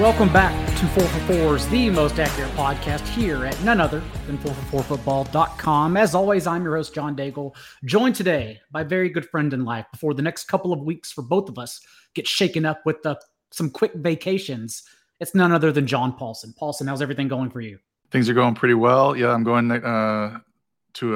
Welcome back to 4for4's, the most accurate podcast here at none other than 4for4football.com. As always, I'm your host, John Daigle, joined today by a very good friend in life before the next couple of weeks for both of us get shaken up with some quick vacations. It's none other than John Paulsen. Paulsen, how's everything going for you? Things are going pretty well. Yeah, I'm going to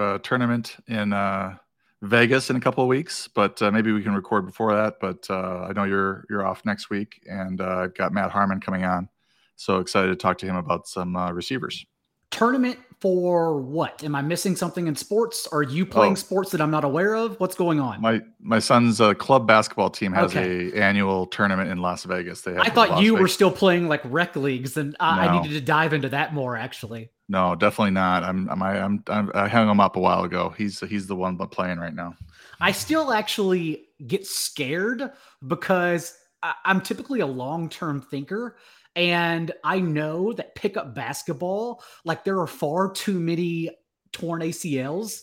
a tournament in Vegas in a couple of weeks, but maybe we can record before that. But I know you're off next week, and I've got Matt Harmon coming on, so excited to talk to him about some receivers. Tournament for what? Am I missing something in sports? Are you playing sports that I'm not aware of? What's going on? My son's club basketball team has a annual tournament in Las Vegas. I thought you were still playing like rec leagues, and I needed to dive into that more actually. No, definitely not. I hung him up a while ago. He's the one playing right now. I still actually get scared because I'm typically a long-term thinker, and I know that pickup basketball, like there are far too many torn ACLs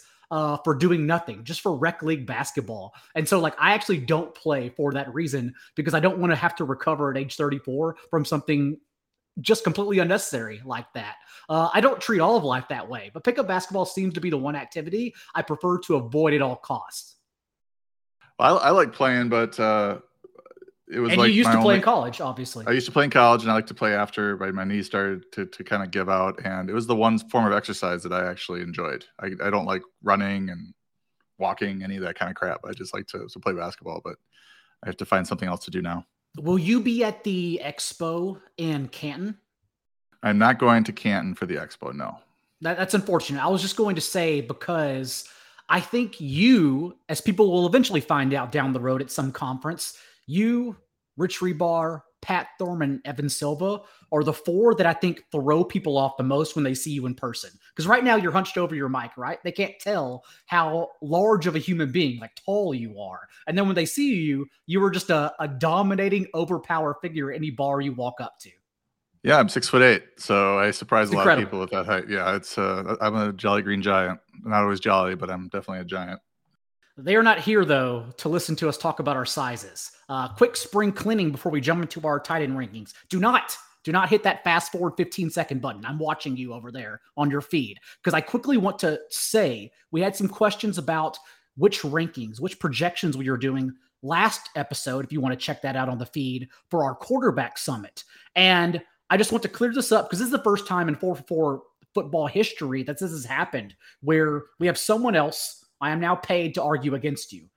for doing nothing, just for rec league basketball. And so like I actually don't play for that reason because I don't want to have to recover at age 34 from something just completely unnecessary like that. I don't treat all of life that way, but pickup basketball seems to be the one activity I prefer to avoid at all costs. Well, I like playing, but it was. And like you used to play in college, obviously. I used to play in college, and I like to play after. But my knees started to kind of give out, and it was the one form of exercise that I actually enjoyed. I don't like running and walking, any of that kind of crap. I just like to play basketball, but I have to find something else to do now. Will you be at the expo in Canton? I'm not going to Canton for the expo, no. That's unfortunate. I was just going to say because I think you, as people will eventually find out down the road at some conference, you, Rich Rebar, Pat Thorman, Evan Silva are the four that I think throw people off the most when they see you in person. Because right now you're hunched over your mic, right? They can't tell how large of a human being, like tall you are. And then when they see you are just a dominating, overpower figure at any bar you walk up to. Yeah, I'm 6'8", so I surprised a lot of people with that height. Yeah, it's I'm a jolly green giant. Not always jolly, but I'm definitely a giant. They are not here, though, to listen to us talk about our sizes. Quick spring cleaning before we jump into our tight end rankings. Do not hit that fast forward 15-second button. I'm watching you over there on your feed because I quickly want to say we had some questions about which rankings, which projections we were doing last episode, if you want to check that out on the feed, for our quarterback summit. And I just want to clear this up because this is the first time in 4for4 football history that this has happened where we have someone else. I am now paid to argue against you.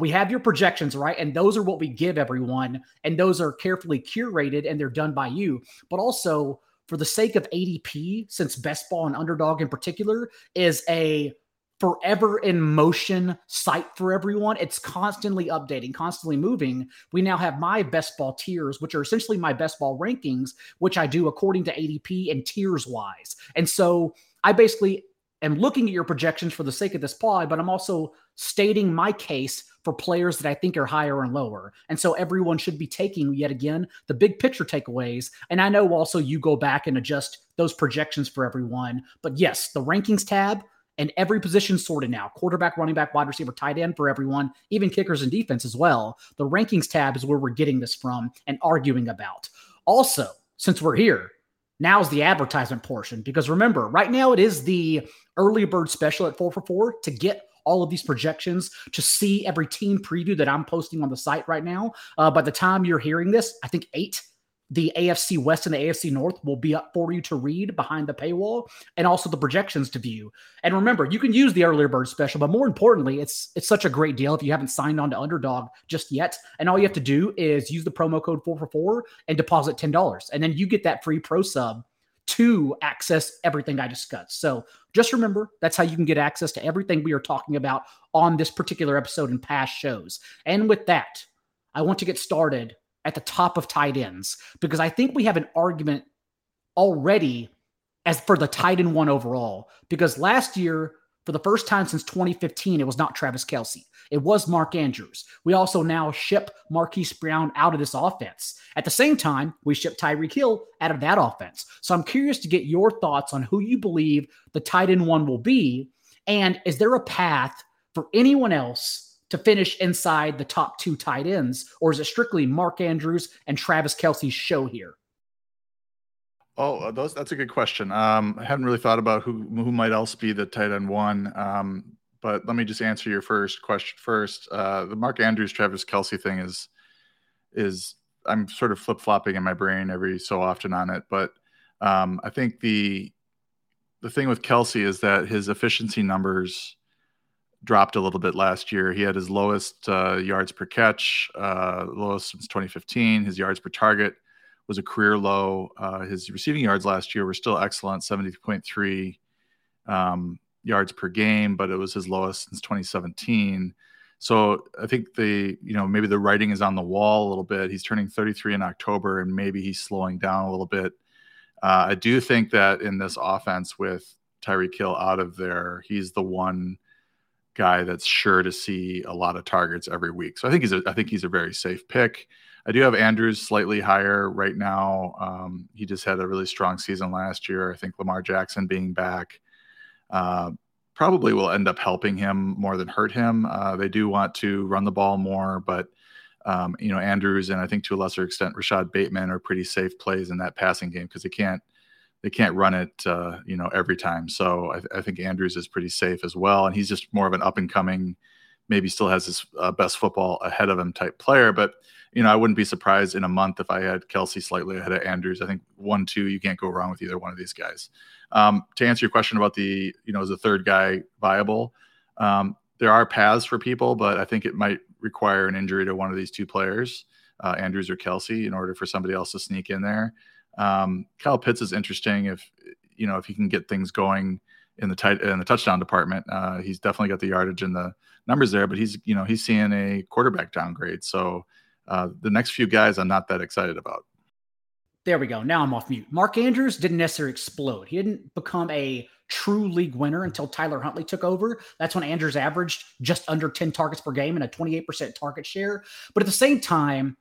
We have your projections, right? And those are what we give everyone. And those are carefully curated and they're done by you. But also for the sake of ADP, since best ball and underdog in particular is a forever in motion site for everyone. It's constantly updating, constantly moving. We now have my best ball tiers, which are essentially my best ball rankings, which I do according to ADP and tiers wise. And so I basically am looking at your projections for the sake of this pod, but I'm also stating my case for players that I think are higher and lower. And so everyone should be taking, yet again, the big picture takeaways. And I know also you go back and adjust those projections for everyone. But yes, the rankings tab and every position sorted now, quarterback, running back, wide receiver, tight end for everyone, even kickers and defense as well. The rankings tab is where we're getting this from and arguing about. Also, since we're here, now's the advertisement portion, because remember, right now it is the early bird special at 4for4 to get all of these projections, to see every team preview that I'm posting on the site right now. By the time you're hearing this, I think the AFC West and the AFC North will be up for you to read behind the paywall, and also the projections to view. And remember, you can use the earlier bird special, but more importantly, it's such a great deal if you haven't signed on to Underdog just yet. And all you have to do is use the promo code 4for4 and deposit $10. And then you get that free pro sub to access everything I discussed. So just remember, that's how you can get access to everything we are talking about on this particular episode and past shows. And with that, I want to get started at the top of tight ends, because I think we have an argument already as for the tight end one overall, because last year, for the first time since 2015, it was not Travis Kelce. It was Mark Andrews. We also now ship Marquise Brown out of this offense. At the same time, we ship Tyreek Hill out of that offense. So I'm curious to get your thoughts on who you believe the tight end one will be, and is there a path for anyone else to finish inside the top two tight ends, or is it strictly Mark Andrews and Travis Kelce's show here? Oh, that's a good question. I haven't really thought about who might else be the tight end one. But let me just answer your first question first. The Mark Andrews, Travis Kelce thing is I'm sort of flip-flopping in my brain every so often on it. But I think the thing with Kelce is that his efficiency numbers dropped a little bit last year. He had his lowest yards per catch, lowest since 2015. His yards per target was a career low. His receiving yards last year were still excellent, 70.3 yards per game, but it was his lowest since 2017. So I think maybe the writing is on the wall a little bit. He's turning 33 in October, and maybe he's slowing down a little bit. I do think that in this offense with Tyreek Hill out of there, he's the one guy that's sure to see a lot of targets every week. So I think he's a very safe pick. I do have Andrews slightly higher right now. He just had a really strong season last year. I think Lamar Jackson being back probably will end up helping him more than hurt him. They do want to run the ball more, but Andrews and I think to a lesser extent Rashad Bateman are pretty safe plays in that passing game because they can't run it every time. So I think Andrews is pretty safe as well, and he's just more of an up and coming, maybe still has his best football ahead of him type player, but. I wouldn't be surprised in a month if I had Kelce slightly ahead of Andrews. I think 1-2, you can't go wrong with either one of these guys. To answer your question about is the third guy viable? There are paths for people, but I think it might require an injury to one of these two players, Andrews or Kelce, in order for somebody else to sneak in there. Kyle Pitts is interesting if he can get things going in the touchdown department. He's definitely got the yardage and the numbers there, but he's seeing a quarterback downgrade. So, the next few guys I'm not that excited about. There we go. Now I'm off mute. Mark Andrews didn't necessarily explode. He didn't become a true league winner until Tyler Huntley took over. That's when Andrews averaged just under 10 targets per game and a 28% target share. But at the same time,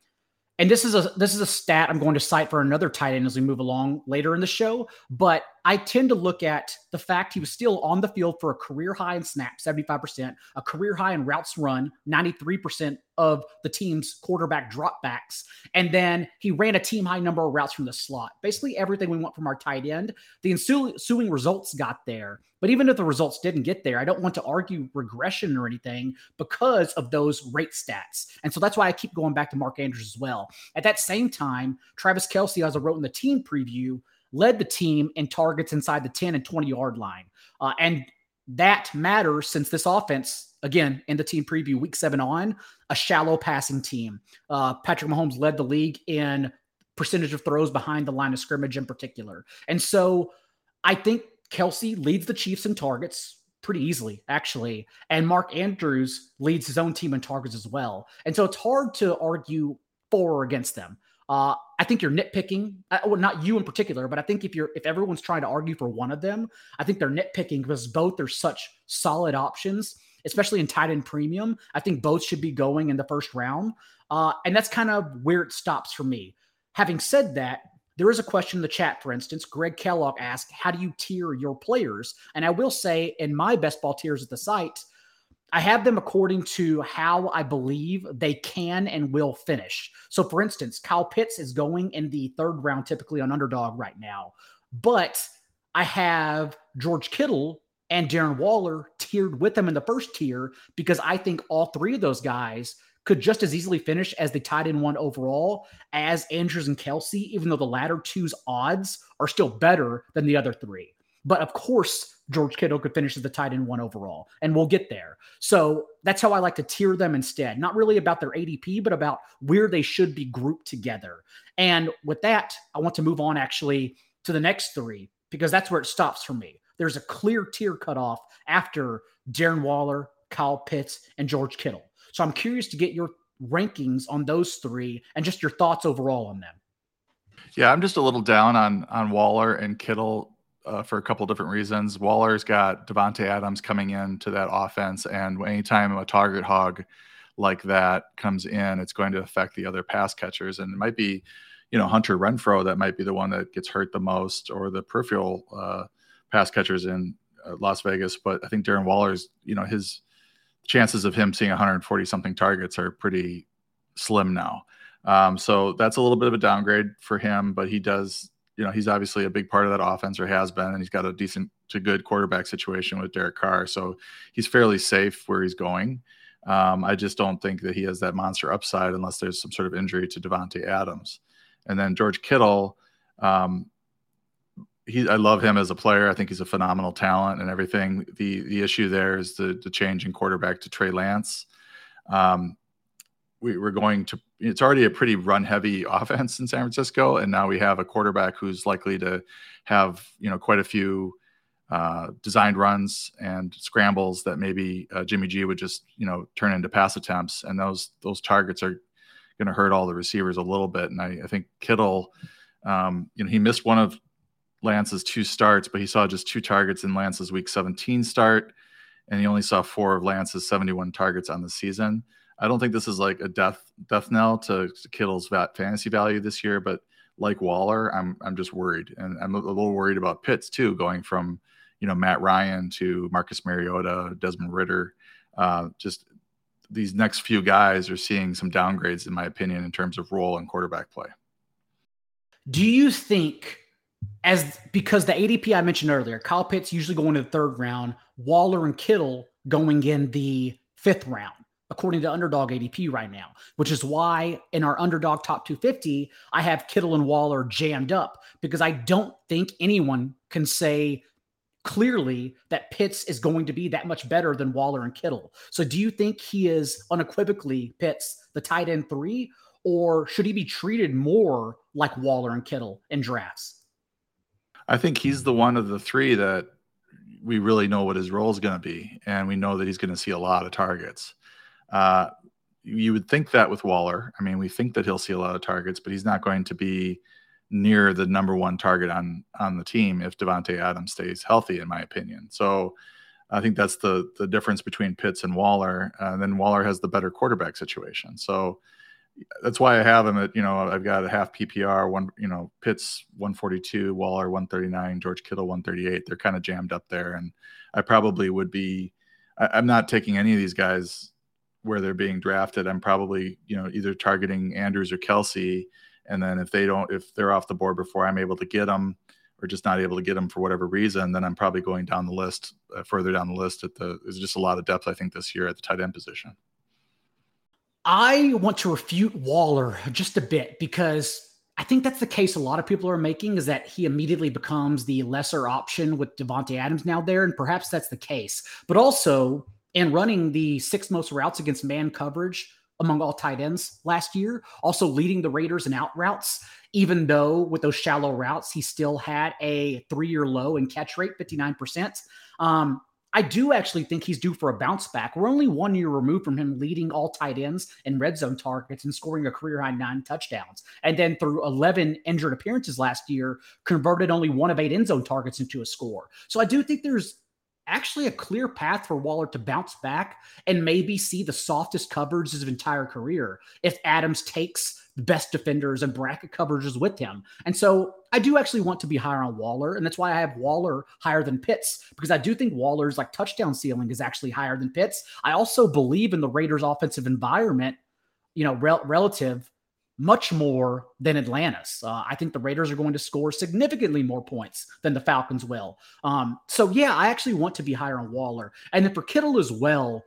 and this is a stat I'm going to cite for another tight end as we move along later in the show, but I tend to look at the fact he was still on the field for a career high in snaps, 75%, a career high in routes run, 93% of the team's quarterback dropbacks, and then he ran a team-high number of routes from the slot. Basically everything we want from our tight end. The ensuing results got there, but even if the results didn't get there, I don't want to argue regression or anything because of those rate stats. And so that's why I keep going back to Mark Andrews as well. At that same time, Travis Kelce, as I wrote in the team preview, led the team in targets inside the 10 and 20-yard line. And that matters since this offense, again, in the team preview, week 7 on, a shallow passing team. Patrick Mahomes led the league in percentage of throws behind the line of scrimmage in particular. And so I think Kelce leads the Chiefs in targets pretty easily, actually. And Mark Andrews leads his own team in targets as well. And so it's hard to argue for or against them. I think you're nitpicking, well, not you in particular, but I think if everyone's trying to argue for one of them, I think they're nitpicking because both are such solid options, especially in tight end premium. I think both should be going in the first round. And that's kind of where it stops for me. Having said that, there is a question in the chat, for instance, Greg Kellogg asked, how do you tier your players? And I will say in my best ball tiers at the site, I have them according to how I believe they can and will finish. So, for instance, Kyle Pitts is going in the third round typically on Underdog right now. But I have George Kittle and Darren Waller tiered with them in the first tier because I think all three of those guys could just as easily finish as the tight end one overall as Andrews and Kelce, even though the latter two's odds are still better than the other three. But, of course, George Kittle could finish as the tight end one overall, and we'll get there. So that's how I like to tier them instead. Not really about their ADP, but about where they should be grouped together. And with that, I want to move on actually to the next three because that's where it stops for me. There's a clear tier cutoff after Darren Waller, Kyle Pitts, and George Kittle. So I'm curious to get your rankings on those three and just your thoughts overall on them. Yeah, I'm just a little down on Waller and Kittle. For a couple of different reasons. Waller's got Davante Adams coming into that offense, and anytime a target hog like that comes in, it's going to affect the other pass catchers. And it might be, Hunter Renfrow that might be the one that gets hurt the most, or the peripheral pass catchers in Las Vegas. But I think Darren Waller's, his chances of him seeing 140 something targets are pretty slim now. So that's a little bit of a downgrade for him, but he does you know, he's obviously a big part of that offense, or has been, and he's got a decent to good quarterback situation with Derek Carr. So he's fairly safe where he's going. I just don't think that he has that monster upside unless there's some sort of injury to Davante Adams. And then George Kittle, I love him as a player. I think he's a phenomenal talent and everything. The issue there is the change in quarterback to Trey Lance. It's already a pretty run-heavy offense in San Francisco, and now we have a quarterback who's likely to have, you know, quite a few designed runs and scrambles that maybe Jimmy G would just, you know, turn into pass attempts, and those targets are going to hurt all the receivers a little bit. And I think Kittle, you know, he missed one of Lance's two starts, but he saw just two targets in Lance's Week 17 start, and he only saw four of Lance's 71 targets on the season. I don't think this is like a death knell to Kittle's fantasy value this year, but like Waller, I'm just worried, and I'm a little worried about Pitts too, going from, you know, Matt Ryan to Marcus Mariota, Desmond Ridder. Just these next few guys are seeing some downgrades, in my opinion, in terms of role and quarterback play. Do you think, because the ADP I mentioned earlier, Kyle Pitts usually going to the third round, Waller and Kittle going in the fifth round, according to Underdog ADP right now, which is why in our Underdog Top 250, I have Kittle and Waller jammed up, because I don't think anyone can say clearly that Pitts is going to be that much better than Waller and Kittle. So do you think he is unequivocally Pitts, the tight end 3, or should he be treated more like Waller and Kittle in drafts? I think he's the one of the three that we really know what his role is going to be, and we know that he's going to see a lot of targets. You would think that with Waller. I mean, we think that he'll see a lot of targets, but he's not going to be near the number one target on the team if Davante Adams stays healthy, in my opinion. So I think that's the difference between Pitts and Waller. And then Waller has the better quarterback situation. So that's why I have him at, you know, I've got a half PPR, one, you know, Pitts 142, Waller 139, George Kittle 138. They're kind of jammed up there. And I probably would be, I'm not taking any of these guys where they're being drafted. I'm probably, you know, either targeting Andrews or Kelce. And then if they're off the board before I'm able to get them, or just not able to get them for whatever reason, then I'm probably going down the list, further down the list. There's just a lot of depth, I think, this year at the tight end position. I want to refute Waller just a bit, because I think that's the case a lot of people are making, is that he immediately becomes the lesser option with Davante Adams now there. And perhaps that's the case, but also, and running the 6th most routes against man coverage among all tight ends last year, also leading the Raiders in out routes, even though with those shallow routes, he still had a 3-year low in catch rate, 59%. I do actually think he's due for a bounce back. We're only 1 year removed from him leading all tight ends in red zone targets and scoring a career-high 9 touchdowns. And then through 11 injured appearances last year, converted only 1 of 8 end zone targets into a score. So I do think there's actually a clear path for Waller to bounce back and maybe see the softest coverage of his entire career if Adams takes the best defenders and bracket coverages with him. And so I do actually want to be higher on Waller, and that's why I have Waller higher than Pitts, because I do think Waller's like touchdown ceiling is actually higher than Pitts. I also believe in the Raiders' offensive environment, you know, relative much more than Atlanta's. I think the Raiders are going to score significantly more points than the Falcons will. So yeah, I actually want to be higher on Waller. And then for Kittle as well,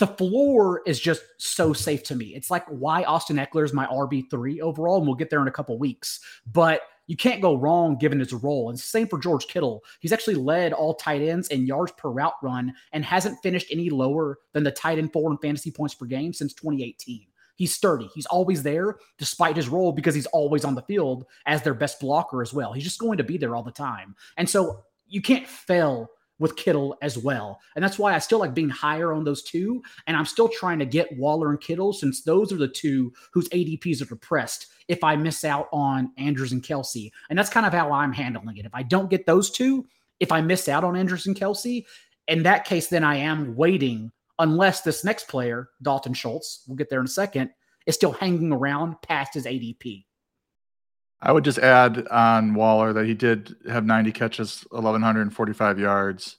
the floor is just so safe to me. It's like why Austin Eckler is my RB3 overall, and we'll get there in a couple weeks. But you can't go wrong given his role. And same for George Kittle. He's actually led all tight ends in yards per route run and hasn't finished any lower than the tight end 4 in fantasy points per game since 2018. He's sturdy. He's always there despite his role, because he's always on the field as their best blocker as well. He's just going to be there all the time. And so you can't fail with Kittle as well. And that's why I still like being higher on those two. And I'm still trying to get Waller and Kittle, since those are the two whose ADPs are depressed if I miss out on Andrews and Kelce. And that's kind of how I'm handling it. If I don't get those two, if I miss out on Andrews and Kelce, in that case, then I am waiting, unless this next player, Dalton Schultz, we'll get there in a second, is still hanging around past his ADP. I would just add on Waller that he did have 90 catches, 1,145 yards,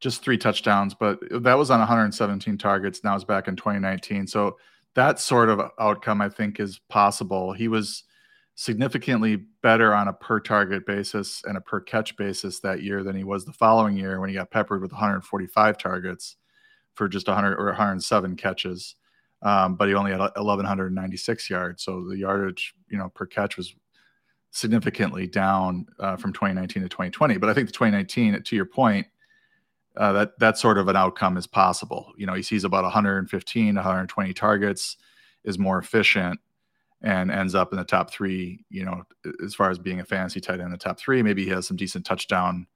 just 3 touchdowns, but that was on 117 targets. Now it's back in 2019. So that sort of outcome, I think, is possible. He was significantly better on a per target basis and a per catch basis that year than he was the following year when he got peppered with 145 targets for just 100 or 107 catches. But he only had 1,196 yards. So the yardage, per catch was significantly down from 2019 to 2020. But I think the 2019, to your point, that sort of an outcome is possible. He sees about 115, 120 targets, is more efficient, and ends up in the top three, as far as being a fantasy tight end in the top three. Maybe he has some decent touchdown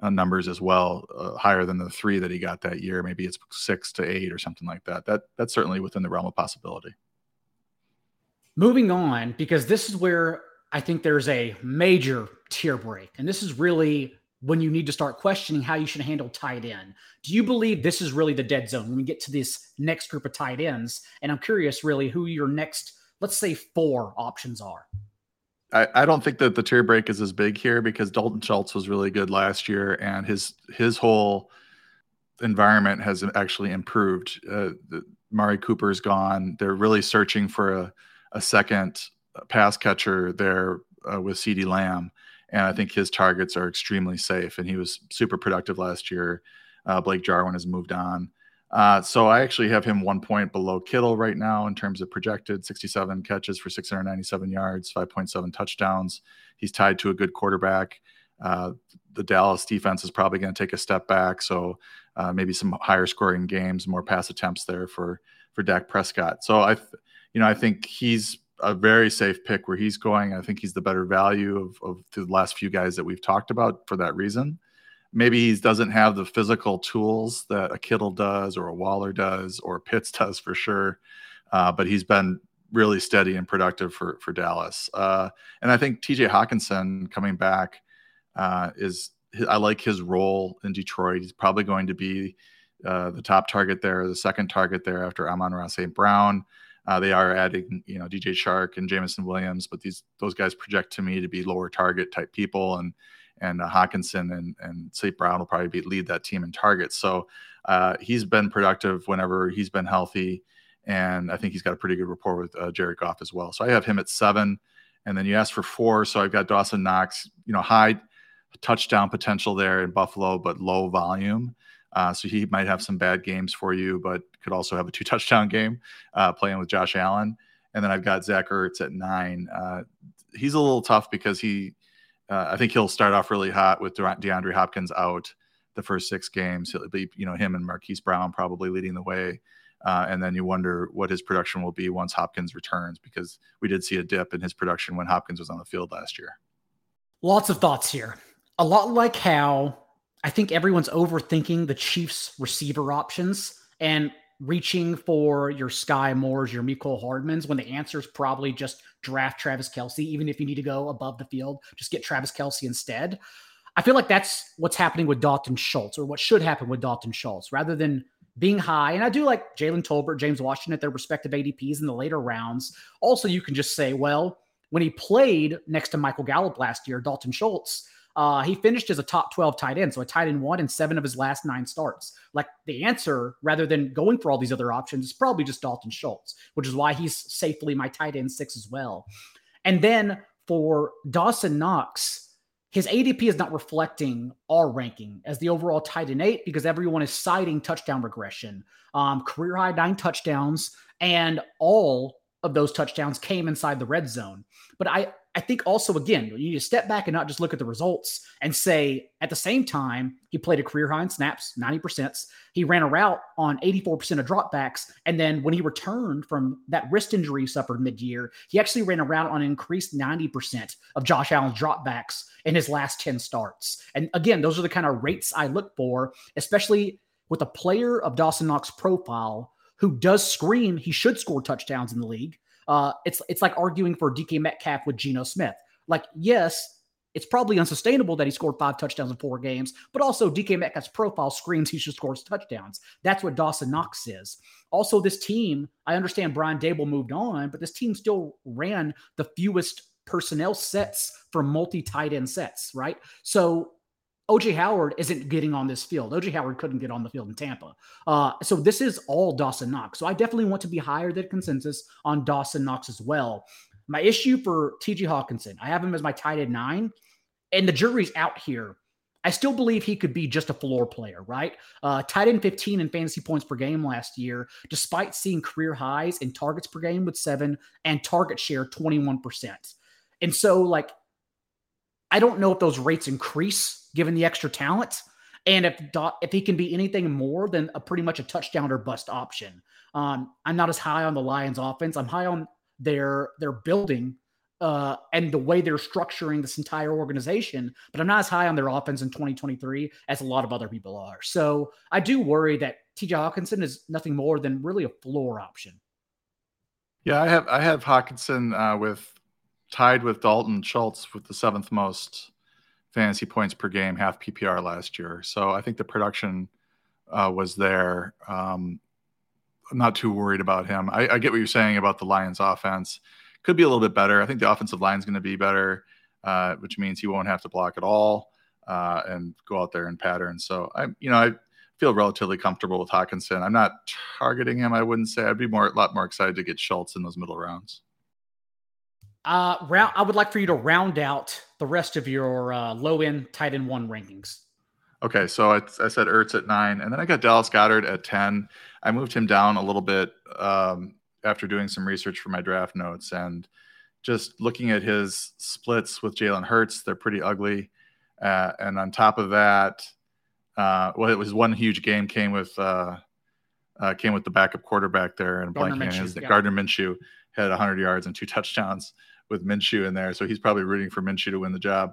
numbers as well, higher than the three that he got that year. Maybe it's 6 to 8 or something like that. That's certainly within the realm of possibility. Moving on, because this is where I think there's a major tier break. And this is really when you need to start questioning how you should handle tight end. Do you believe this is really the dead zone when we get to this next group of tight ends? And I'm curious really who your next, let's say, four options are. I don't think that the tier break is as big here because Dalton Schultz was really good last year and his whole environment has actually improved. Mari Cooper's gone. They're really searching for a second pass catcher there with CeeDee Lamb. And I think his targets are extremely safe. And he was super productive last year. Blake Jarwin has moved on. So I actually have him 1 point below Kittle right now in terms of projected 67 catches for 697 yards, 5.7 touchdowns. He's tied to a good quarterback. The Dallas defense is probably going to take a step back. So maybe some higher scoring games, more pass attempts there for Dak Prescott. So I think he's a very safe pick where he's going. I think he's the better value of the last few guys that we've talked about for that reason. Maybe he doesn't have the physical tools that a Kittle does or a Waller does or Pitts does for sure. But he's been really steady and productive for Dallas. And I think T.J. Hockenson coming back I like his role in Detroit. He's probably going to be the top target there, the second target there after Amon-Ra St. Brown. They are adding, DJ Chark and Jamison Williams, but those guys project to me to be lower target type people. And Hockenson and St. Brown will probably lead that team in targets. So he's been productive whenever he's been healthy. And I think he's got a pretty good rapport with Jared Goff as well. So I have him at 7. And then you asked for 4. So I've got Dawson Knox, high touchdown potential there in Buffalo, but low volume. So he might have some bad games for you, but could also have a 2-touchdown game playing with Josh Allen. And then I've got Zach Ertz at 9. He's a little tough because I think he'll start off really hot with DeAndre Hopkins out the first 6 games. He'll be, him and Marquise Brown probably leading the way. And then you wonder what his production will be once Hopkins returns, because we did see a dip in his production when Hopkins was on the field last year. Lots of thoughts here. A lot like how I think everyone's overthinking the Chiefs receiver options and reaching for your Sky Moores, your Mecole Hardmans, when the answer is probably just draft Travis Kelce. Even if you need to go above the field, just get Travis Kelce instead. I feel like that's what's happening with Dalton Schultz, or what should happen with Dalton Schultz, rather than being high. And I do like Jalen Tolbert, James Washington at their respective ADPs in the later rounds. Also, you can just say, well, when he played next to Michael Gallup last year, Dalton Schultz, he finished as a top 12 tight end, so a tight end 1 in 7 of his last 9 starts. Like, the answer, rather than going for all these other options, is probably just Dalton Schultz, which is why he's safely my tight end 6 as well. And then for Dawson Knox, his ADP is not reflecting our ranking as the overall tight end 8 because everyone is citing touchdown regression, career high 9 touchdowns, and all of those touchdowns came inside the red zone. But I think also, again, you need to step back and not just look at the results and say, at the same time, he played a career high in snaps, 90%. He ran a route on 84% of dropbacks. And then when he returned from that wrist injury he suffered mid-year, he actually ran a route on an increased 90% of Josh Allen's dropbacks in his last 10 starts. And again, those are the kind of rates I look for, especially with a player of Dawson Knox's profile who does scream he should score touchdowns in the league. It's like arguing for DK Metcalf with Geno Smith. Like, yes, it's probably unsustainable that he scored 5 touchdowns in 4 games, but also DK Metcalf's profile screams he should score touchdowns. That's what Dawson Knox is. Also, this team, I understand Brian Dable moved on, but this team still ran the fewest personnel sets for multi-tight end sets, right? So O.J. Howard isn't getting on this field. O.J. Howard couldn't get on the field in Tampa. So this is all Dawson Knox. So I definitely want to be higher than consensus on Dawson Knox as well. My issue for T.J. Hockenson, I have him as my tight end 9, and the jury's out here. I still believe he could be just a floor player, right? Tight end 15 in fantasy points per game last year, despite seeing career highs in targets per game with 7 and target share 21%. And so, like, I don't know if those rates increase given the extra talent, and if he can be anything more than a pretty much a touchdown or bust option. I'm not as high on the Lions offense. I'm high on their building and the way they're structuring this entire organization, but I'm not as high on their offense in 2023 as a lot of other people are. So I do worry that T.J. Hockenson is nothing more than really a floor option. Yeah, I have Hockenson tied with Dalton Schultz with the 7th most fantasy points per game, half PPR last year. So I think the production was there. I'm not too worried about him. I get what you're saying about the Lions offense. Could be a little bit better. I think the offensive line is going to be better, which means he won't have to block at all and go out there and pattern. So I feel relatively comfortable with Hockenson. I'm not targeting him. I wouldn't say. I'd be a lot more excited to get Schultz in those middle rounds. I would like for you to round out the rest of your low end tight end 1 rankings. Okay, so I said Ertz at 9, and then I got Dallas Goedert at 10. I moved him down a little bit after doing some research for my draft notes and just looking at his splits with Jalen Hurts. They're pretty ugly. And on top of that, it was one huge game came with the backup quarterback there, and Gardner Minshew had 100 yards and 2 touchdowns with Minshew in there. So he's probably rooting for Minshew to win the job.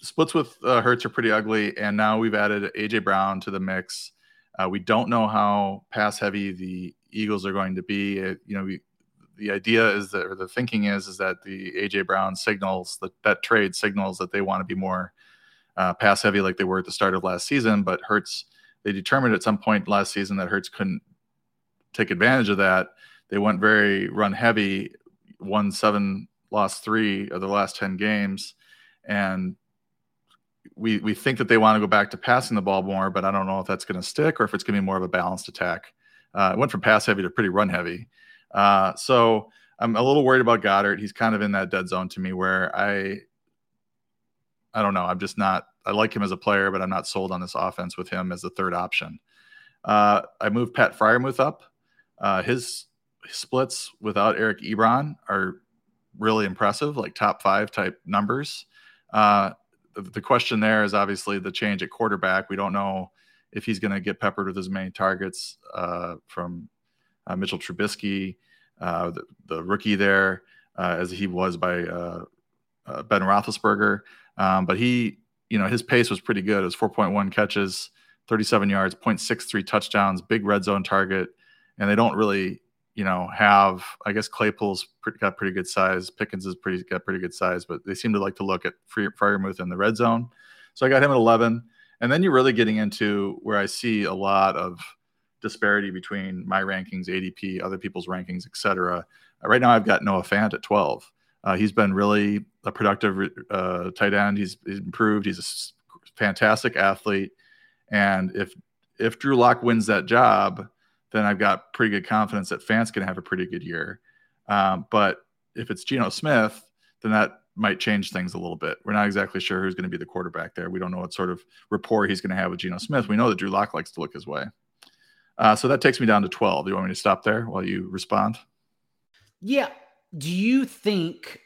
Splits with Hurts are pretty ugly. And now we've added AJ Brown to the mix. We don't know how pass heavy the Eagles are going to be. The idea is that, or the thinking is that the AJ Brown signals that trade signals that they want to be more pass heavy like they were at the start of last season, but Hurts, they determined at some point last season that Hurts couldn't take advantage of that. They went very run heavy, won 7, lost 3 of the last 10 games. And we think that they want to go back to passing the ball more, but I don't know if that's going to stick or if it's going to be more of a balanced attack. It went from pass heavy to pretty run heavy. So I'm a little worried about Goddard. He's kind of in that dead zone to me where I don't know. I'm just not, I like him as a player, but I'm not sold on this offense with him as the third option. I moved Pat Freiermuth up. His splits without Eric Ebron are really impressive, like top 5 type numbers. The question there is obviously the change at quarterback. We don't know if he's going to get peppered with as many targets from Mitchell Trubisky, the rookie there, as he was by Ben Roethlisberger. But he, his pace was pretty good. It was 4.1 catches, 37 yards, 0.63 touchdowns, big red zone target. And they don't really, have, I guess Claypool's got pretty good size. Pickens has got pretty good size, but they seem to like to look at Freiermuth in the red zone. So I got him at 11. And then you're really getting into where I see a lot of disparity between my rankings, ADP, other people's rankings, et cetera. Right now I've got Noah Fant at 12. He's been really a productive tight end. He's improved. He's a fantastic athlete. And if Drew Locke wins that job, then I've got pretty good confidence that Fant's going to have a pretty good year. But if it's Geno Smith, then that might change things a little bit. We're not exactly sure who's going to be the quarterback there. We don't know what sort of rapport he's going to have with Geno Smith. We know that Drew Locke likes to look his way. So that takes me down to 12. Do you want me to stop there while you respond? Yeah. Do you think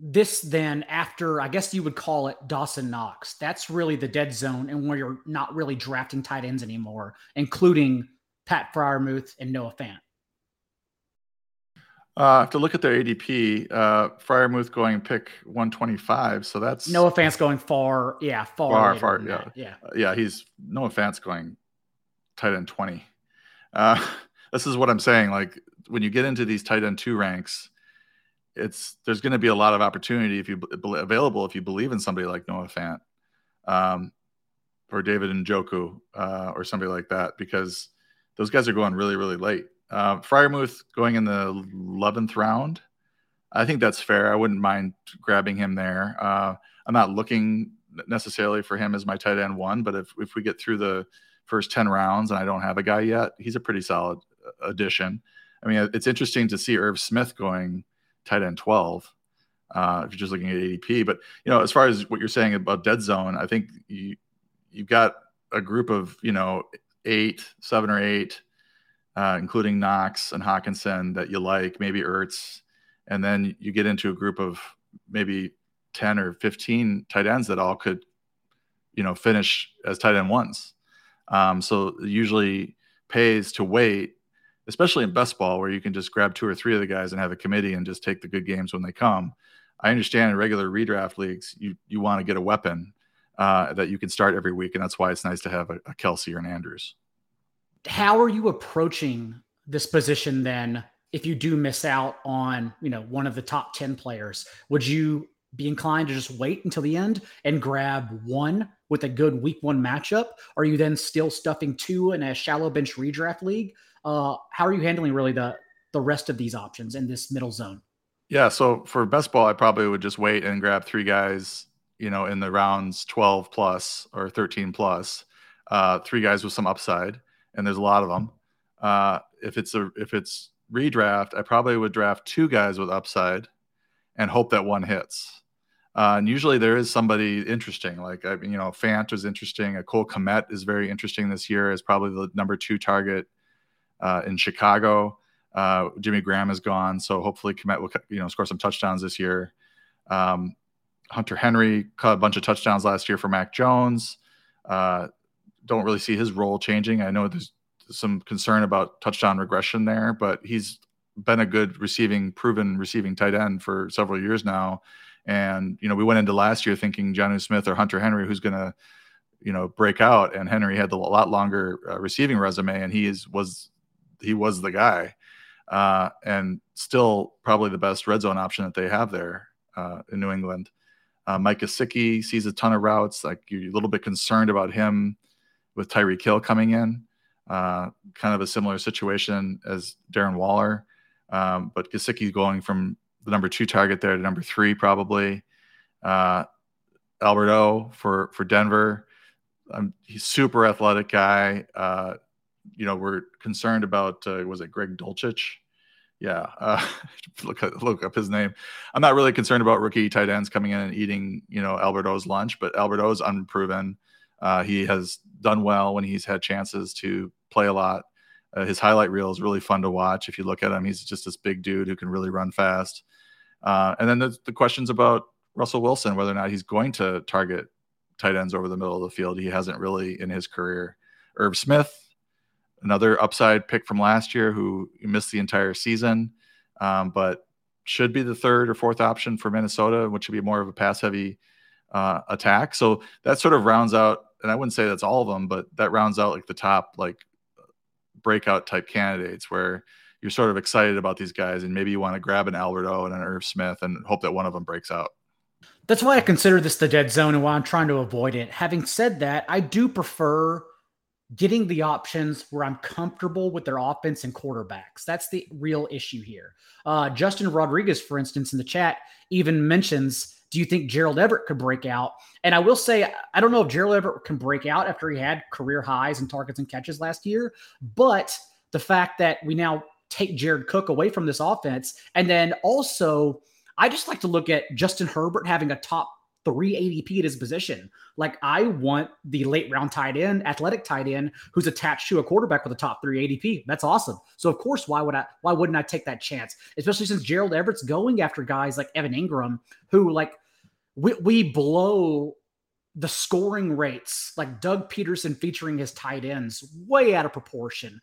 this then after, I guess you would call it Dawson Knox, that's really the dead zone and where you're not really drafting tight ends anymore, including Pat Freiermuth and Noah Fant? I have to look at their ADP. Freiermuth going pick 125, so that's Noah Fant's going far. Yeah, far. Yeah. He's Noah Fant's going tight end 20. This is what I'm saying. Like when you get into these tight end 2 ranks, there's going to be a lot of opportunity if you believe in somebody like Noah Fant or David Njoku or somebody like that, because those guys are going really, really late. Freiermuth going in the 11th round. I think that's fair. I wouldn't mind grabbing him there. I'm not looking necessarily for him as my tight end 1, but if we get through the first 10 rounds and I don't have a guy yet, he's a pretty solid addition. I mean, it's interesting to see Irv Smith going tight end 12 if you're just looking at ADP. But, you know, as far as what you're saying about dead zone, I think you've got a group of, you know, seven or eight, including Knox and Hockenson that you like, maybe Ertz. And then you get into a group of maybe 10 or 15 tight ends that all could, you know, finish as tight end ones. So it usually pays to wait, especially in best ball where you can just grab two or three of the guys and have a committee and just take the good games when they come. I understand in regular redraft leagues, you want to get a weapon that you can start every week. And that's why it's nice to have a Kelce or an Andrews. How are you approaching this position then? If you do miss out on, you know, one of the top 10 players, would you be inclined to just wait until the end and grab one with a good week one matchup? Are you then still stuffing two in a shallow bench redraft league? How are you handling really the rest of these options in this middle zone? Yeah. So for best ball, I probably would just wait and grab three guys, you know, in the rounds 12 plus or 13 plus, three guys with some upside. And there's a lot of them. If it's redraft, I probably would draft two guys with upside and hope that one hits. And usually there is somebody interesting. Like, you know, Fant is interesting. A Cole Kmet is very interesting this year, is probably the number 2 target in Chicago. Jimmy Graham is gone. So hopefully Kmet will, you know, score some touchdowns this year. Hunter Henry caught a bunch of touchdowns last year for Mac Jones. Don't really see his role changing. I know there's some concern about touchdown regression there, but he's been a good proven receiving tight end for several years now. And, you know, we went into last year thinking Geno Smith or Hunter Henry, who's going to, you know, break out. And Henry had a lot longer receiving resume, and he was the guy and still probably the best red zone option that they have there in New England. Mike Gesicki sees a ton of routes. Like, you're a little bit concerned about him with Tyreek Hill coming in. Kind of a similar situation as Darren Waller, but Gesicki going from the number 2 target there to number 3 probably. Albert O for Denver, he's super athletic guy. You know, we're concerned about was it Greg Dulcich? Yeah, look up his name. I'm not really concerned about rookie tight ends coming in and eating, you know, Albert O's lunch, but Albert O's unproven. He has done well when he's had chances to play a lot. His highlight reel is really fun to watch. If you look at him, he's just this big dude who can really run fast. And then the questions about Russell Wilson, whether or not he's going to target tight ends over the middle of the field. He hasn't really in his career. Irv Smith, another upside pick from last year who missed the entire season, but should be the 3rd or 4th option for Minnesota, which should be more of a pass-heavy attack. So that sort of rounds out, and I wouldn't say that's all of them, but that rounds out like the top, like breakout type candidates where you're sort of excited about these guys and maybe you want to grab an Albert O and an Irv Smith and hope that one of them breaks out. That's why I consider this the dead zone and why I'm trying to avoid it. Having said that, I do prefer getting the options where I'm comfortable with their offense and quarterbacks. That's the real issue here. Justin Rodriguez, for instance, in the chat even mentions, do you think Gerald Everett could break out? And I will say, I don't know if Gerald Everett can break out after he had career highs in targets and catches last year, but the fact that we now take Jared Cook away from this offense. And then also, I just like to look at Justin Herbert having a top 3 ADP at his position. Like, I want the late round tight end, athletic tight end, who's attached to a quarterback with a top 3 ADP. That's awesome. So of course, why wouldn't I take that chance? Especially since Gerald Everett's going after guys like Evan Ingram, who, like, we blow the scoring rates, like Doug Peterson featuring his tight ends, way out of proportion,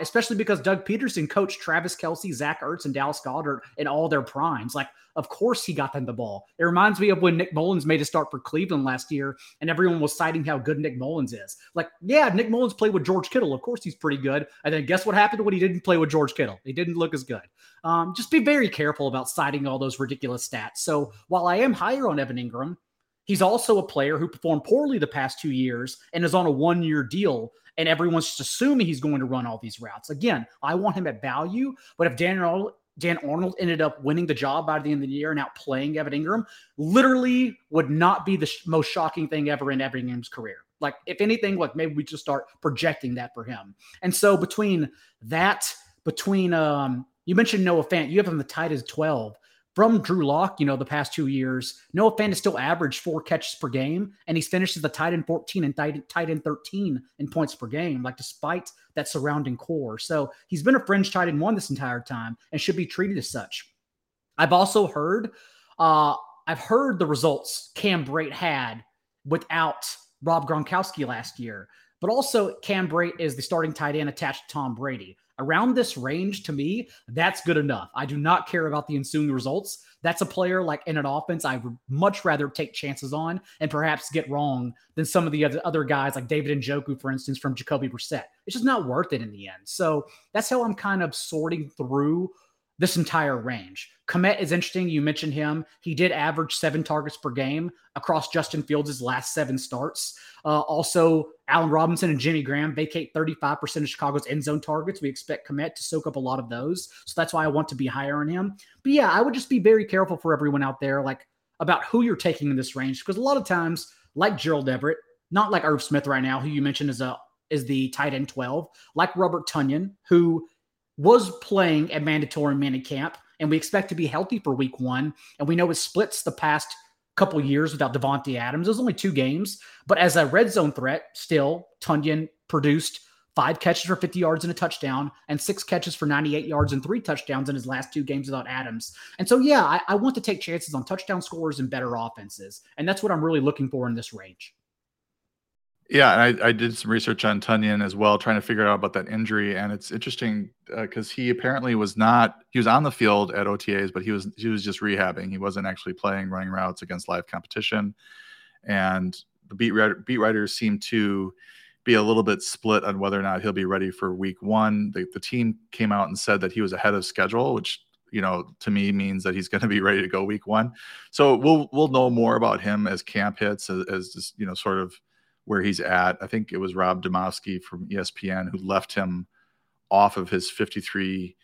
especially because Doug Peterson coached Travis Kelce, Zach Ertz, and Dallas Goedert in all their primes. Like, of course he got them the ball. It reminds me of when Nick Mullins made a start for Cleveland last year and everyone was citing how good Nick Mullins is. Like, yeah, Nick Mullins played with George Kittle. Of course he's pretty good. And then guess what happened when he didn't play with George Kittle? He didn't look as good. Just be very careful about citing all those ridiculous stats. So while I am higher on Evan Ingram, he's also a player who performed poorly the past 2 years and is on a 1-year deal, and everyone's just assuming he's going to run all these routes. Again, I want him at value, but if Dan Arnold ended up winning the job by the end of the year and outplaying Evan Ingram, literally would not be the most shocking thing ever in Evan Ingram's career. Like, if anything, like, maybe we just start projecting that for him. And so between you mentioned Noah Fant, you have him the tight as 12. from Drew Locke, you know, the past 2 years, Noah Fant has still averaged 4 catches per game, and he's finished as the tight end 14 and tight end 13 in points per game, like despite that surrounding core. So he's been a fringe tight end 1 this entire time and should be treated as such. I've also heard, the results Cam Brate had without Rob Gronkowski last year, but also Cam Brate is the starting tight end attached to Tom Brady. Around this range, to me, that's good enough. I do not care about the ensuing results. That's a player like in an offense I would much rather take chances on and perhaps get wrong than some of the other guys like David Njoku, for instance, from Jacoby Brissett. It's just not worth it in the end. So that's how I'm kind of sorting through this entire range. Kmet is interesting. You mentioned him. He did average 7 targets per game across Justin Fields' last 7 starts. Also, Allen Robinson and Jimmy Graham vacate 35% of Chicago's end zone targets. We expect Kmet to soak up a lot of those. So that's why I want to be higher on him. But yeah, I would just be very careful for everyone out there, like about who you're taking in this range. Because a lot of times, like Gerald Everett, not like Irv Smith right now, who you mentioned is the tight end 12, like Robert Tonyan, who was playing at mandatory minicamp, and we expect to be healthy for week 1. And we know it splits the past couple years without Davante Adams. It was only 2 games, but as a red zone threat, still, Tonyan produced 5 catches for 50 yards and a touchdown and 6 catches for 98 yards and 3 touchdowns in his last 2 games without Adams. And so, yeah, I want to take chances on touchdown scorers and better offenses. And that's what I'm really looking for in this range. Yeah, and I did some research on Tonyan as well, trying to figure out about that injury. And it's interesting because he apparently was not – he was on the field at OTAs, but he was just rehabbing. He wasn't actually playing, running routes against live competition. And the beat writers seem to be a little bit split on whether or not he'll be ready for week 1. The team came out and said that he was ahead of schedule, which – you know, to me means that he's going to be ready to go week 1. So we'll know more about him as camp hits, as just, you know, sort of where he's at. I think it was Rob Domofsky from ESPN who left him off of his 53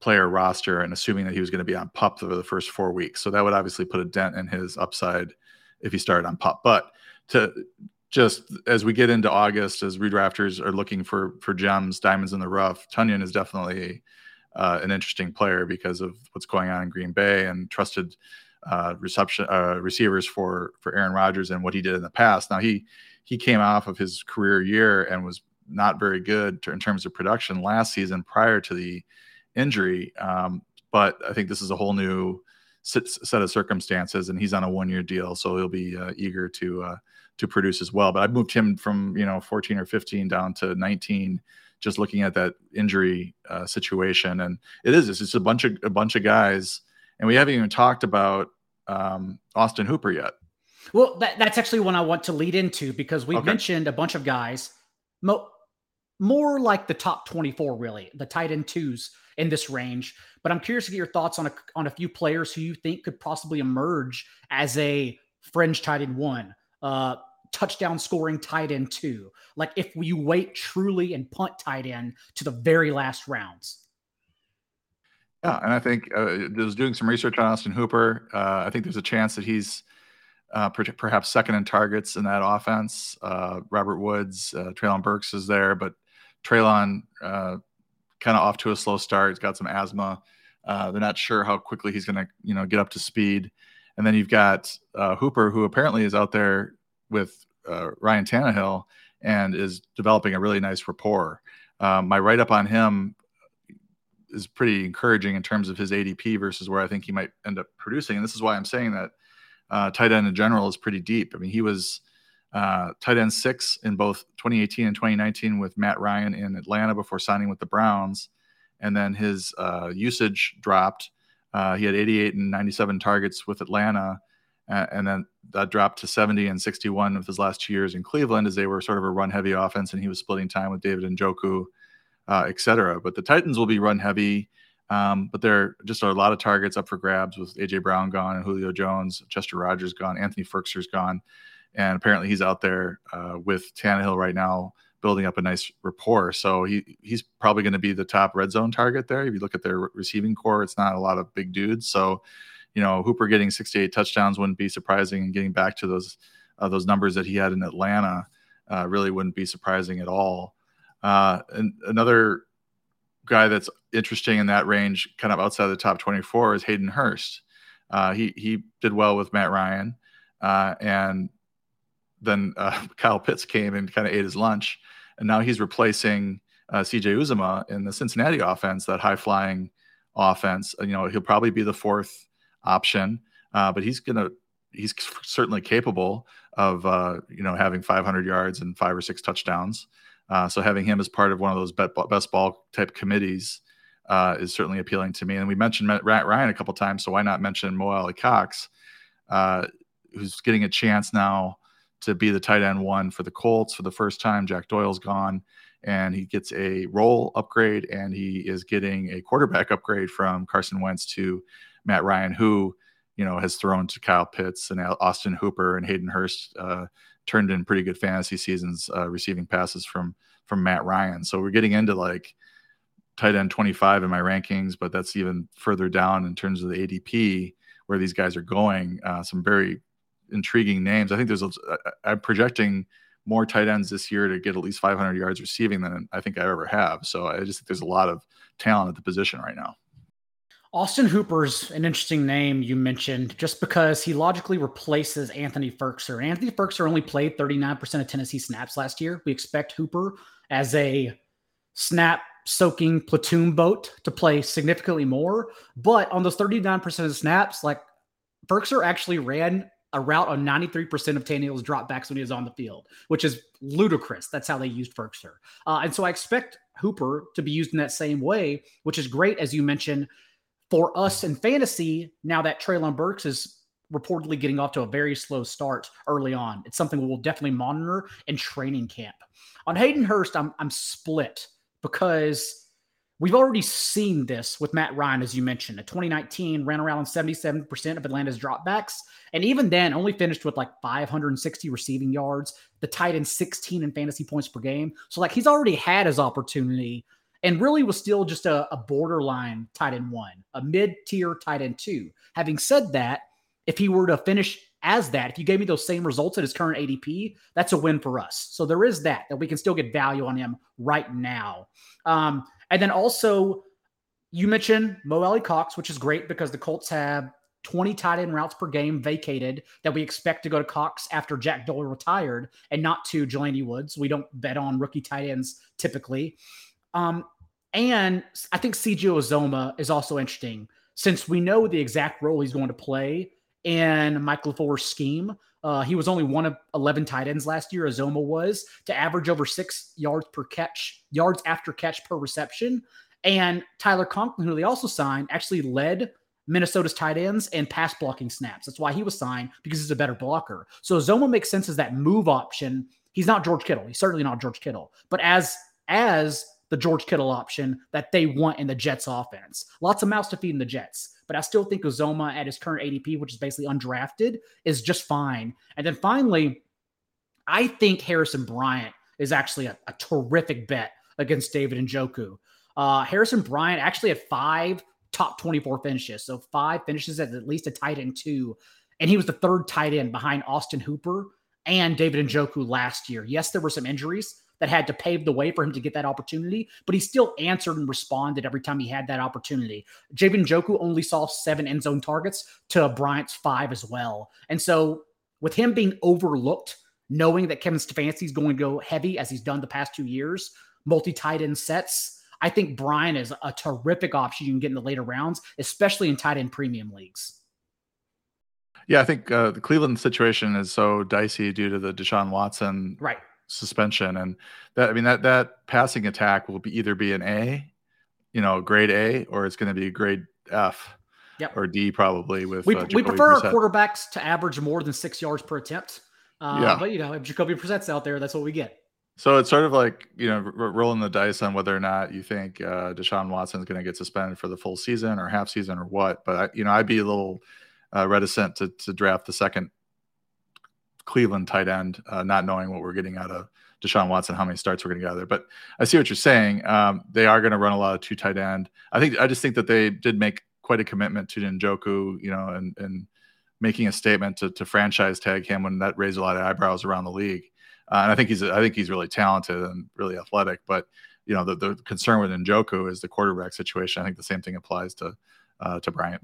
player roster and assuming that he was going to be on PUP for the first 4 weeks. So that would obviously put a dent in his upside if he started on PUP. But to just as we get into August, as redrafters are looking for gems, diamonds in the rough, Tonyan is definitely an interesting player because of what's going on in Green Bay and trusted receivers for Aaron Rodgers and what he did in the past. Now he came off of his career year and was not very good in terms of production last season prior to the injury. But I think this is a whole new set of circumstances, and he's on a 1-year deal, so he'll be eager to produce as well. But I moved him from 14 or 15 down to 19. Just looking at that injury situation, and it's a bunch of guys, and we haven't even talked about Austin Hooper yet. Well, that's actually one I want to lead into because we mentioned a bunch of guys, more like the top 24, really, the tight end 2s in this range. But I'm curious to get your thoughts on a few players who you think could possibly emerge as a fringe tight end 1. Touchdown scoring tight end 2. Like if you wait truly and punt tight end to the very last rounds. Yeah. And I think I was doing some research on Austin Hooper. I think there's a chance that he's perhaps second in targets in that offense. Robert Woods, Treylon Burks is there, but Treylon kind of off to a slow start. He's got some asthma. They're not sure how quickly he's going to, get up to speed. And then you've got Hooper, who apparently is out there with Ryan Tannehill and is developing a really nice rapport. My write-up on him is pretty encouraging in terms of his ADP versus where I think he might end up producing. And this is why I'm saying that tight end in general is pretty deep. I mean, he was tight end 6 in both 2018 and 2019 with Matt Ryan in Atlanta before signing with the Browns. And then his usage dropped. He had 88 and 97 targets with Atlanta. And then that dropped to 70 and 61 of his last 2 years in Cleveland as they were sort of a run-heavy offense, and he was splitting time with David Njoku, et cetera. But the Titans will be run-heavy, but there just are a lot of targets up for grabs with A.J. Brown gone, and Julio Jones, Chester Rogers gone, Anthony Firkser's gone, and apparently he's out there with Tannehill right now building up a nice rapport. So he's probably going to be the top red zone target there. If you look at their receiving core, it's not a lot of big dudes, so Hooper getting 68 touchdowns wouldn't be surprising, and getting back to those numbers that he had in Atlanta really wouldn't be surprising at all. And another guy that's interesting in that range, kind of outside the top 24, is Hayden Hurst. He did well with Matt Ryan, and then Kyle Pitts came and kind of ate his lunch, and now he's replacing C.J. Uzomah in the Cincinnati offense, that high-flying offense. You know, he'll probably be the fourth option, but he's certainly capable of having 500 yards and 5 or 6 touchdowns. So having him as part of one of those best ball type committees is certainly appealing to me. And we mentioned Matt Ryan a couple times, so why not mention Mo Alie-Cox, who's getting a chance now to be the tight end one for the Colts for the first time. Jack Doyle's gone, and he gets a role upgrade, and he is getting a quarterback upgrade from Carson Wentz to Matt Ryan, who, you know, has thrown to Kyle Pitts and Austin Hooper and Hayden Hurst, turned in pretty good fantasy seasons, receiving passes from Matt Ryan. So we're getting into like tight end 25 in my rankings, but that's even further down in terms of the ADP where these guys are going. Some very intriguing names. I think I'm projecting more tight ends this year to get at least 500 yards receiving than I think I ever have. So I just think there's a lot of talent at the position right now. Austin Hooper's an interesting name you mentioned, just because he logically replaces Anthony Firkser. Anthony Firkser only played 39% of Tennessee snaps last year. We expect Hooper, as a snap-soaking platoon boat, to play significantly more. But on those 39% of snaps, like, Firkser actually ran a route on 93% of Tannehill's dropbacks when he was on the field, which is ludicrous. That's how they used Firkser. And so I expect Hooper to be used in that same way, which is great, as you mentioned, for us in fantasy, now that Treylon Burks is reportedly getting off to a very slow start early on. It's something we'll definitely monitor in training camp. On Hayden Hurst, I'm split, because we've already seen this with Matt Ryan, as you mentioned. In 2019, ran around 77% of Atlanta's dropbacks, and even then only finished with like 560 receiving yards, the tight end 16 in fantasy points per game. So like, he's already had his opportunity, and really was still just a borderline tight end one, a mid-tier tight end two. Having said that, if he were to finish as that, if you gave me those same results at his current ADP, that's a win for us. So there is that we can still get value on him right now. And then also, you mentioned Mo Alie-Cox, which is great because the Colts have 20 tight end routes per game vacated that we expect to go to Cox after Jack Doyle retired and not to Jelani Woods. We don't bet on rookie tight ends typically. And I think C.J. Uzomah is also interesting, since we know the exact role he's going to play in Mike LaFleur's scheme. He was only one of 11 tight ends last year, Uzomah was, to average over 6 yards per catch, yards after catch per reception. And Tyler Conklin, who they also signed, actually led Minnesota's tight ends and pass blocking snaps. That's why he was signed, because he's a better blocker. So Uzomah makes sense as that move option. He's not George Kittle. He's certainly not George Kittle. But as the George Kittle option that they want in the Jets offense. Lots of mouths to feed in the Jets, but I still think Uzomah at his current ADP, which is basically undrafted, is just fine. And then finally, I think Harrison Bryant is actually a terrific bet against David Njoku. Harrison Bryant actually had 5 top 24 finishes, so 5 finishes at least a tight end two, and he was the 3rd tight end behind Austin Hooper and David Njoku last year. Yes, there were some injuries that had to pave the way for him to get that opportunity, but he still answered and responded every time he had that opportunity. David Njoku only saw 7 end zone targets to Bryant's 5 as well. And so with him being overlooked, knowing that Kevin Stefanski is going to go heavy, as he's done the past 2 years, multi-tight end sets, I think Bryant is a terrific option you can get in the later rounds, especially in tight end premium leagues. Yeah, I think the Cleveland situation is so dicey due to the Deshaun Watson suspension, and that passing attack will be either be an A, grade A, or it's going to be a grade F or D probably. With we prefer our quarterbacks to average more than 6 yards per attempt, but if Jacoby Brissett's out there, that's what we get. So it's sort of like rolling the dice on whether or not you think Deshaun Watson is going to get suspended for the full season or half season or what. But I'd be a little reticent to draft the second Cleveland tight end, not knowing what we're getting out of Deshaun Watson, how many starts we're going to get out of there. But I see what you're saying. They are going to run a lot of 2 tight end. I just think that they did make quite a commitment to Njoku, and making a statement to franchise tag him, when that raised a lot of eyebrows around the league. And I think he's really talented and really athletic, but you know, the concern with Njoku is the quarterback situation. I think the same thing applies to Bryant.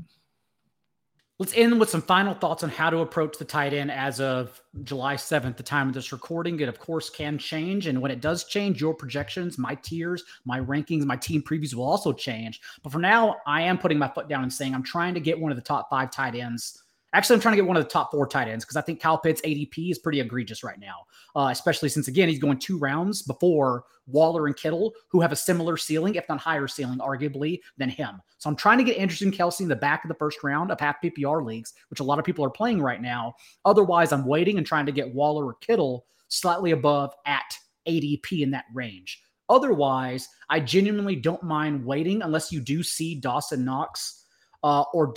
Let's end with some final thoughts on how to approach the tight end as of July 7th, the time of this recording. It, of course, can change. And when it does change, your projections, my tiers, my rankings, my team previews will also change. But for now, I am putting my foot down and saying I'm trying to get one of the top 5 tight ends. Actually, I'm trying to get one of the top 4 tight ends because I think Kyle Pitts' ADP is pretty egregious right now, especially since, again, he's going 2 rounds before Waller and Kittle, who have a similar ceiling, if not higher ceiling, arguably, than him. So I'm trying to get Anderson Kelce in the back of the first round of half PPR leagues, which a lot of people are playing right now. Otherwise, I'm waiting and trying to get Waller or Kittle slightly above at ADP in that range. Otherwise, I genuinely don't mind waiting unless you do see Dawson Knox or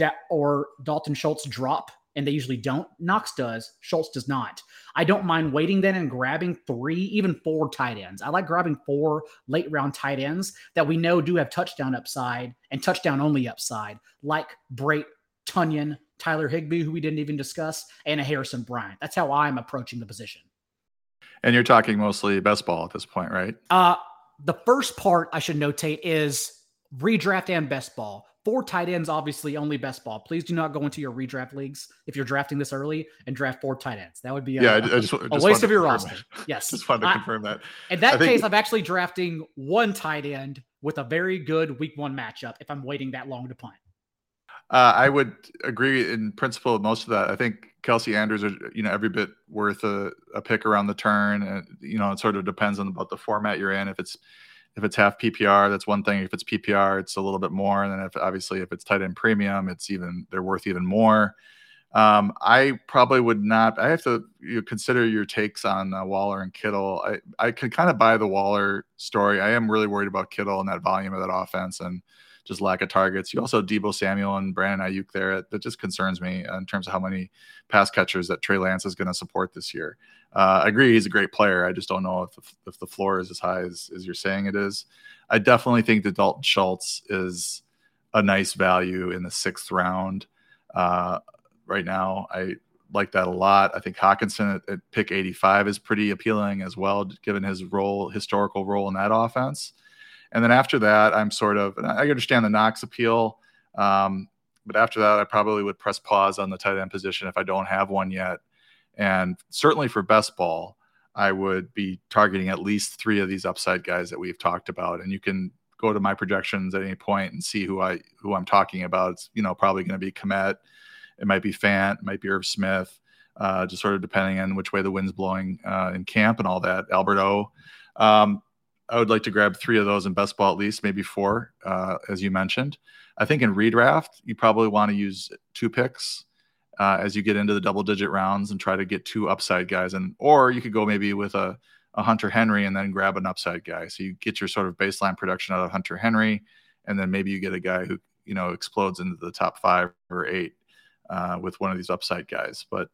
Dalton Schultz drop, and they usually don't. Knox does. Schultz does not. I don't mind waiting then and grabbing 3, even 4 tight ends. I like grabbing 4 late-round tight ends that we know do have touchdown upside and touchdown-only upside, like Brate, Tunyon, Tyler Higbee, who we didn't even discuss, and a Harrison Bryant. That's how I'm approaching the position. And you're talking mostly best ball at this point, right? The first part I should notate is redraft and best ball. 4 tight ends, obviously, only best ball. Please do not go into your redraft leagues if you're drafting this early and draft 4 tight ends. That would be a waste of your roster. Yes. Just wanted to confirm that. In that case, I'm actually drafting 1 tight end with a very good week 1 matchup if I'm waiting that long to punt. I would agree in principle with most of that. I think Kelce, Andrews are, you know, every bit worth a pick around the turn. And, you know, it sort of depends on about the format you're in. If it's half PPR, that's one thing. If it's PPR, it's a little bit more. And then if it's tight end premium, they're worth even more. I probably would not. I have to consider your takes on Waller and Kittle. I could kind of buy the Waller story. I am really worried about Kittle and that volume of that offense and just lack of targets. You also have Deebo Samuel and Brandon Ayuk there. That just concerns me in terms of how many pass catchers that Trey Lance is going to support this year. I agree he's a great player. I just don't know if the floor is as high as you're saying it is. I definitely think that Dalton Schultz is a nice value in the 6th round right now. I like that a lot. I think Hockenson at pick 85 is pretty appealing as well, given his historical role in that offense. And then after that, I understand the Knox appeal. But after that, I probably would press pause on the tight end position if I don't have one yet. And certainly for best ball, I would be targeting at least 3 of these upside guys that we've talked about. And you can go to my projections at any point and see who I'm talking about. It's, you know, probably going to be Kmet. It might be Fant, it might be Irv Smith, just sort of depending on which way the wind's blowing in camp and all that. Albert O. I would like to grab 3 of those in best ball, at least maybe 4, as you mentioned. I think in redraft, you probably want to use 2 picks as you get into the double-digit rounds and try to get 2 upside guys. Or you could go maybe with a Hunter Henry and then grab an upside guy. So you get your sort of baseline production out of Hunter Henry, and then maybe you get a guy who, you know, explodes into the top 5 or 8 with one of these upside guys. But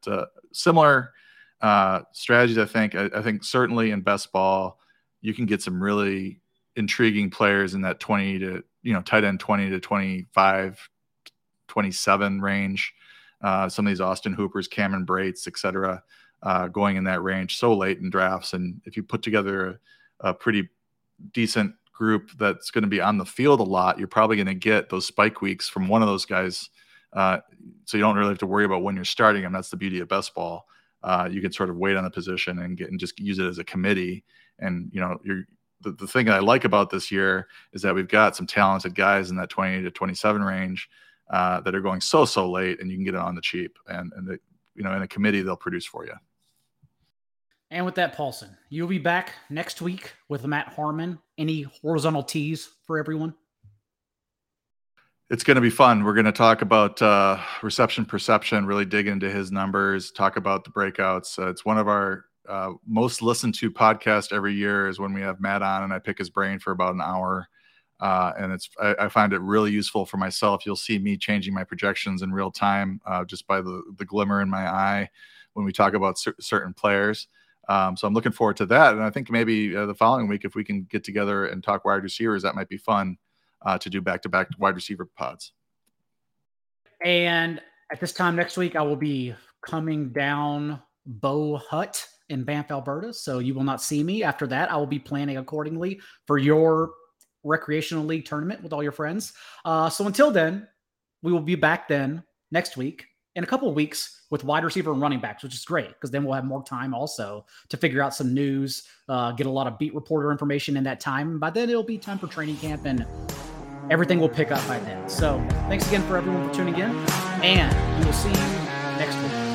similar strategies, I think. I think certainly in best ball, you can get some really intriguing players in that tight end 20 to 25, 27 range. Some of these Austin Hoopers, Cameron Brates, et cetera, going in that range so late in drafts. And if you put together a pretty decent group that's going to be on the field a lot, you're probably going to get those spike weeks from one of those guys. So you don't really have to worry about when you're starting them. That's the beauty of best ball. You can sort of wait on the position and just use it as a committee. And, you know, the thing that I like about this year is that we've got some talented guys in that 20 to 27 range that are going so late, and you can get it on the cheap. And you know, in a committee, they'll produce for you. And with that, Paulsen, you'll be back next week with Matt Harmon. Any horizontal tees for everyone? It's going to be fun. We're going to talk about reception perception, really dig into his numbers, talk about the breakouts. It's one of our most listened to podcast every year is when we have Matt on, and I pick his brain for about an hour. And I find it really useful for myself. You'll see me changing my projections in real time just by the glimmer in my eye when we talk about certain players. So I'm looking forward to that. And I think maybe the following week, if we can get together and talk wide receivers, that might be fun to do back-to-back wide receiver pods. And at this time next week, I will be coming down Bow Hut in Banff, Alberta, so you will not see me. After that, I will be planning accordingly for your recreational league tournament with all your friends. So until then, we will be back then next week in a couple of weeks with wide receiver and running backs, which is great because then we'll have more time also to figure out some news, get a lot of beat reporter information in that time. By then it'll be time for training camp and everything will pick up by then. So thanks again for everyone for tuning in, and we will see you next week.